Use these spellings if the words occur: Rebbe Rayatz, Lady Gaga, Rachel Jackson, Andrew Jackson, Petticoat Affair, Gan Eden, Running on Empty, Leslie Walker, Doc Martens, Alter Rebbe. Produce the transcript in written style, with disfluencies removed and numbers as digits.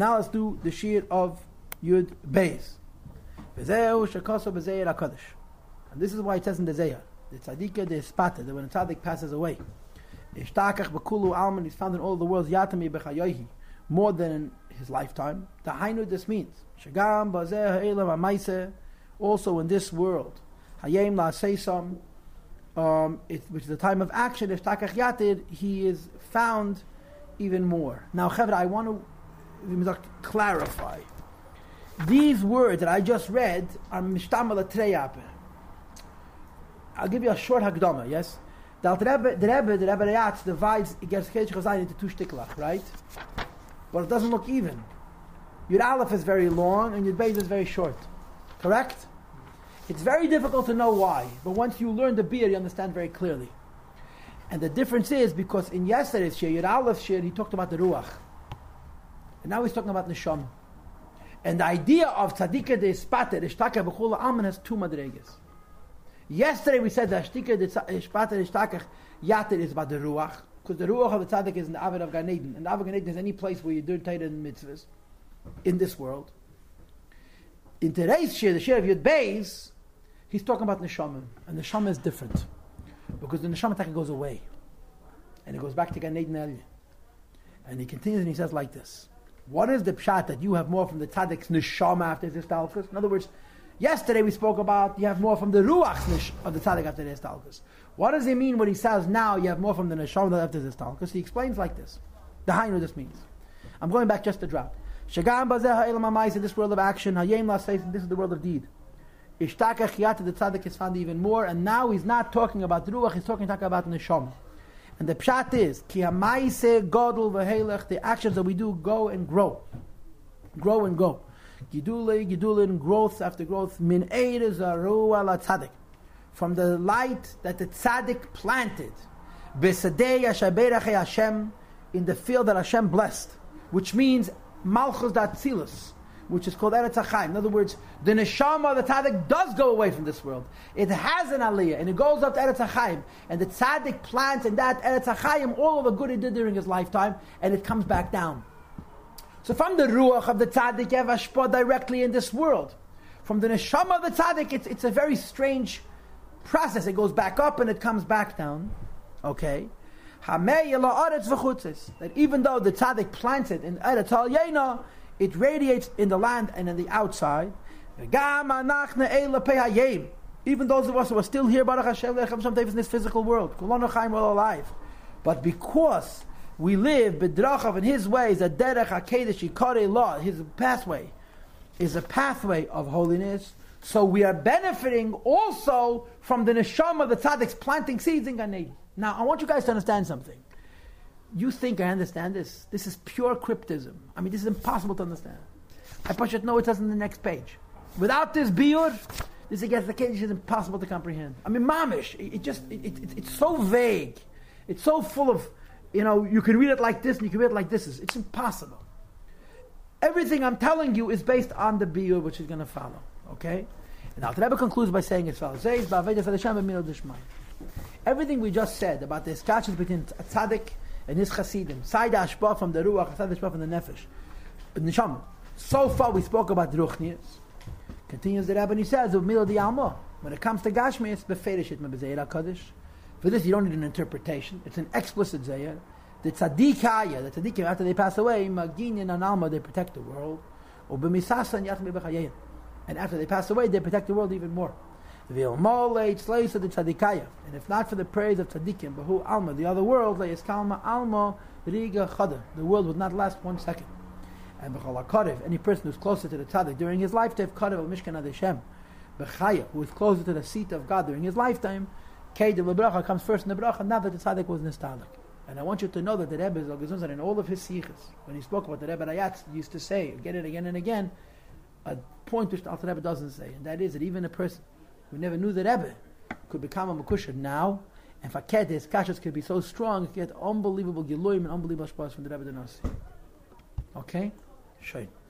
Now let's do the shiur of Yud Beis. And this is why it says in the Zayah, the tzaddik, the espata, that when a tzaddik passes away, he's found in all the world's yatami b'chayohi, more than in his lifetime. Tahainu, this means shagam b'zeh ha'elam ha'maiseh, also in this world, hayem la'seisam, which is the time of action. If takach yatid, he is found even more. Now, Chavra, I want to clarify. These words that I just read are mishtamel atreyape. I'll give you a short hakdama. Yes, the Rebbe Rayatz divides Gershech Chazayin into two shtiklach, right? But it doesn't look even. Yud Aleph is very long and Yud Beis is very short. Correct? It's very difficult to know why, but once you learn the beer, you understand very clearly. And the difference is because in yesterday's Shir, Yud Aleph Shir, he talked about the Ruach. And now he's talking about Neshama. And the idea of Tzadikah de Ispater, Ishtaka B'chula Amen, has two madregas. Yesterday we said that Tzadikah de Ispater, Ishtaka Yater is about the Ruach, because the Ruach of the Tzadik is in the Aved of Gan Eden. And the Aved of Gan Eden is any place where you do Torah and mitzvahs in this world. In today's Shir, the Shir of Yud Beis, he's talking about Neshama, and Neshama is different because the Neshama taka goes away and it goes back to Gan Eden Elyon. And he continues and he says like this: what is the pshat that you have more from the Tzaddik's Neshama after his Histalkus? In other words, yesterday we spoke about you have more from the Ruach of the Tzaddik after his Histalkus. What does he mean when he says now you have more from the Neshama after his Histalkus? He explains like this. The Hainu, this means, I'm going back just a drop. Shagam Bazeh Ha'elam HaMais, in this world of action, Hayem La'Seis, this is the world of deed. Ishtakach Yata, the Tzaddik is found even more, and now he's not talking about the Ruach, he's talking about Neshama. And the pshat is, Ki ha'maise godol v'heilech, the actions that we do go and grow. Grow and go. Gidule, gidulin, growth after growth, min eir zarua la tzaddik, from the light that the tzaddik planted, b'sadei yashaberachei Hashem, in the field that Hashem blessed, which means Malchus Datzilus, which is called Eretz HaChaim. In other words, the Neshama, the Tzaddik, does go away from this world. It has an Aliyah, and it goes up to Eretz HaChaim. And the Tzaddik plants in that Eretz HaChaim all of the good he did during his lifetime, and it comes back down. So from the Ruach of the Tzaddik, you have Hashpah directly in this world. From the Neshama of the Tzaddik, it's a very strange process. It goes back up and it comes back down. Okay? That even though the Tzaddik plants it in Eretz HaYena, it radiates in the land and in the outside. Even those of us who are still here, Baruch Hashem, in this physical world, we're all alive. But because we live b'drachav in His ways, a derech hakedesh yikarei law, His pathway is a pathway of holiness. So we are benefiting also from the Neshama, the Tzaddiks, planting seeds in Gan Eden. Now, I want you guys to understand something. You think I understand this? This is pure cryptism. I mean, this is impossible to understand. I should know it says on the next page. Without this biur, this against the case is impossible to comprehend. I mean, mamish. It's so vague. It's so full of, you can read it like this and you can read it like this. It's impossible. Everything I'm telling you is based on the biur, which is going to follow. Okay? And Alter Rebbe concludes by saying as follows: everything we just said about the escutcheons between tzaddik and his chasidim, side ashba from the ruach, side ashba from the nefesh, neshama. So far we spoke about ruchnius. Continues the Rebbe and he says, when it comes to gashmi, it's beferishit mebezeir hakadosh. For this you don't need an interpretation. It's an explicit zayir. The tzaddikim, after they pass away, maginin and alma, they protect the world. And after they pass away, they protect the world even more. And if not for the praise of tzaddikim, b'hu alma, the other world, alma riga, the world would not last 1 second. And any person who's closer to the tzaddik during his lifetime, who is closer to the seat of God during his lifetime, comes first in the bracha, now that the tzaddik was nistalik. And I want you to know that the Rebbe Zalgezunzan, in all of his sikhs, when he spoke about the Rebbe Rayatz, he used to say, get it again and again, a point which the Alter Rebbe doesn't say, and that is that even a person who never knew the Rebbe could become a Mekusha now, and Faked, his kashas could be so strong, it could get unbelievable Giloim and unbelievable Shpahs from the Rebbe Danasi. Okay? Shine.